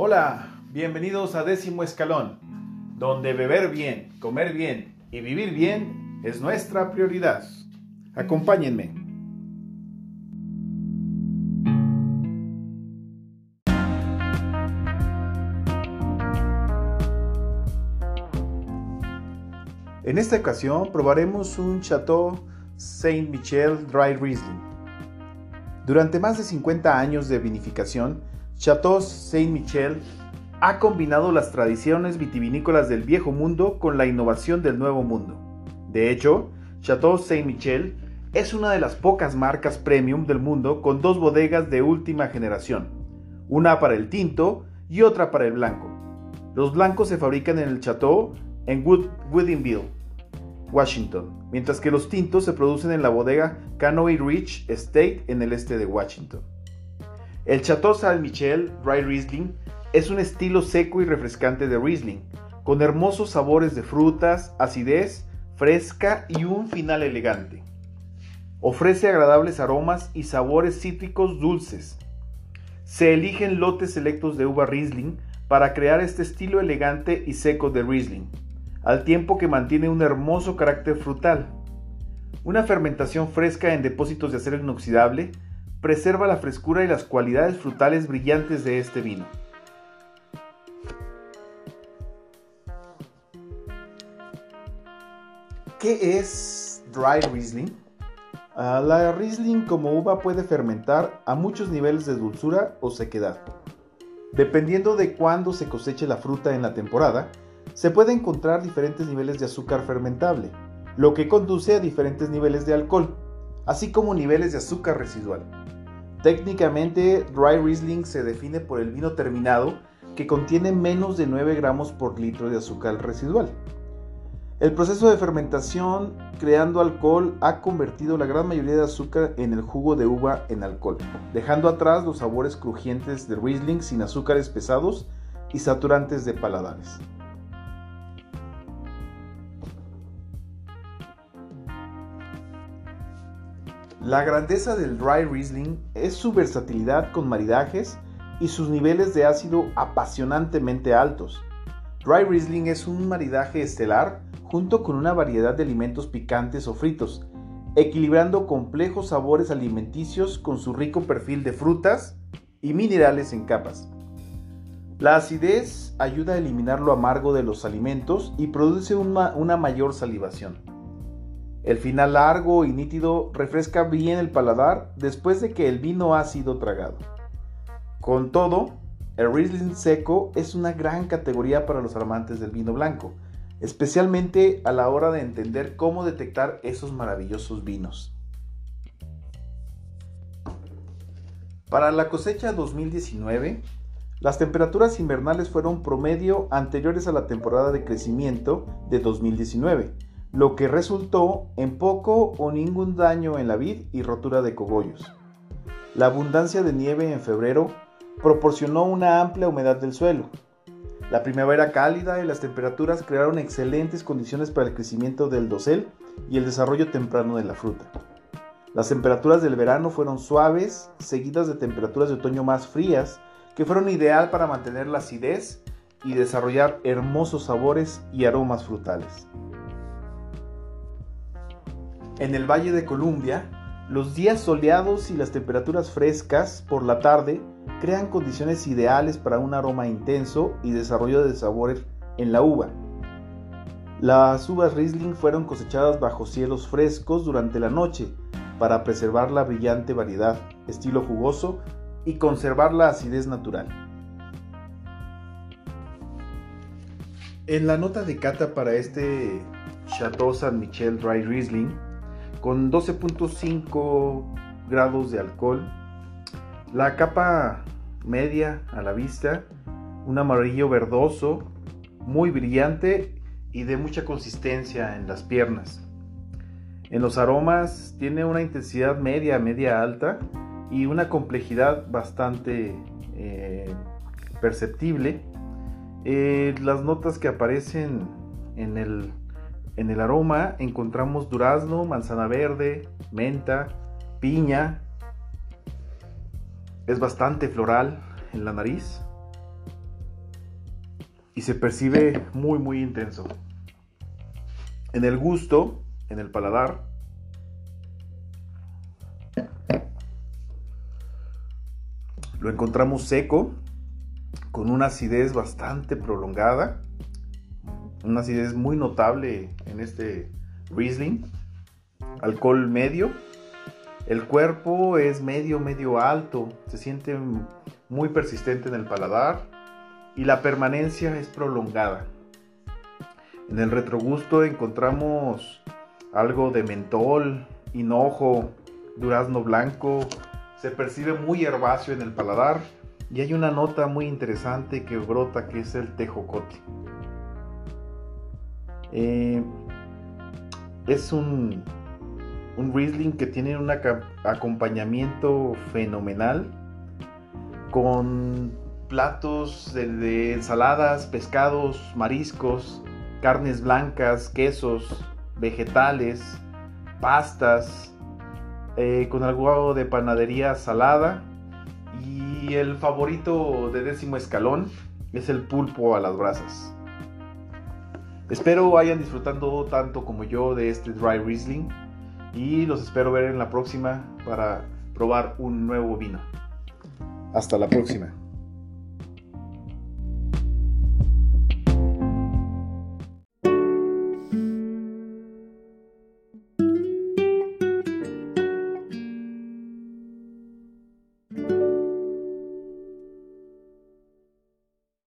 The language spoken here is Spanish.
Hola, bienvenidos a Décimo Escalón, donde beber bien, comer bien y vivir bien es nuestra prioridad. Acompáñenme. En esta ocasión probaremos un Chateau Ste. Michelle Dry Riesling. Durante más de 50 años de vinificación, Chateau Ste. Michelle ha combinado las tradiciones vitivinícolas del viejo mundo con la innovación del nuevo mundo. De hecho, Chateau Ste. Michelle es una de las pocas marcas premium del mundo con dos bodegas de última generación, una para el tinto y otra para el blanco. Los blancos se fabrican en el Chateau en Woodinville, Washington, mientras que los tintos se producen en la bodega Canoe Ridge Estate en el este de Washington. El Chateau Ste. Michelle Dry Riesling es un estilo seco y refrescante de Riesling, con hermosos sabores de frutas, acidez, fresca y un final elegante. Ofrece agradables aromas y sabores cítricos dulces. Se eligen lotes selectos de uva Riesling para crear este estilo elegante y seco de Riesling, al tiempo que mantiene un hermoso carácter frutal. Una fermentación fresca en depósitos de acero inoxidable preserva la frescura y las cualidades frutales brillantes de este vino. ¿Qué es Dry Riesling? La Riesling como uva puede fermentar a muchos niveles de dulzura o sequedad. Dependiendo de cuándo se coseche la fruta en la temporada, se puede encontrar diferentes niveles de azúcar fermentable, lo que conduce a diferentes niveles de alcohol, así como niveles de azúcar residual. Técnicamente, Dry Riesling se define por el vino terminado que contiene menos de 9 gramos por litro de azúcar residual. El proceso de fermentación creando alcohol ha convertido la gran mayoría de azúcar en el jugo de uva en alcohol, dejando atrás los sabores crujientes de Riesling sin azúcares pesados y saturantes de paladares. La grandeza del Dry Riesling es su versatilidad con maridajes y sus niveles de ácido apasionantemente altos. Dry Riesling es un maridaje estelar junto con una variedad de alimentos picantes o fritos, equilibrando complejos sabores alimenticios con su rico perfil de frutas y minerales en capas. La acidez ayuda a eliminar lo amargo de los alimentos y produce una mayor salivación. El final largo y nítido refresca bien el paladar después de que el vino ha sido tragado. Con todo, el Riesling seco es una gran categoría para los amantes del vino blanco, especialmente a la hora de entender cómo detectar esos maravillosos vinos. Para la cosecha 2019, las temperaturas invernales fueron promedio anteriores a la temporada de crecimiento de 2019, lo que resultó en poco o ningún daño en la vid y rotura de cogollos. La abundancia de nieve en febrero proporcionó una amplia humedad del suelo. La primavera cálida y las temperaturas crearon excelentes condiciones para el crecimiento del dosel y el desarrollo temprano de la fruta. Las temperaturas del verano fueron suaves, seguidas de temperaturas de otoño más frías, que fueron ideal para mantener la acidez y desarrollar hermosos sabores y aromas frutales. En el Valle de Columbia, los días soleados y las temperaturas frescas por la tarde crean condiciones ideales para un aroma intenso y desarrollo de sabores en la uva. Las uvas Riesling fueron cosechadas bajo cielos frescos durante la noche para preservar la brillante variedad, estilo jugoso y conservar la acidez natural. En la nota de cata para este Chateau Ste. Michelle Dry Riesling, con 12.5 grados de alcohol, la capa media a la vista, un amarillo verdoso, muy brillante y de mucha consistencia en las piernas. En los aromas tiene una intensidad media alta y una complejidad bastante perceptible. Las notas que aparecen en el aroma encontramos durazno, manzana verde, menta, piña. Es bastante floral en la nariz y se percibe muy muy intenso. En el gusto, en el paladar, lo encontramos seco, con una acidez bastante prolongada, una acidez muy notable en este Riesling, alcohol medio. El cuerpo es medio alto, se siente muy persistente en el paladar y la permanencia es prolongada. En el retrogusto encontramos algo de mentol, hinojo, durazno blanco, se percibe muy herbáceo en el paladar y hay una nota muy interesante que brota, que es el tejocote. Es un Riesling que tiene un acompañamiento fenomenal con platos de ensaladas, pescados, mariscos, carnes blancas, quesos, vegetales, pastas, con algo de panadería salada, y el favorito de Décimo Escalón es el pulpo a las brasas. Espero hayan disfrutado tanto como yo de este Dry Riesling y los espero ver en la próxima para probar un nuevo vino. Hasta la próxima.